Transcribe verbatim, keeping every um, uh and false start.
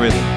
with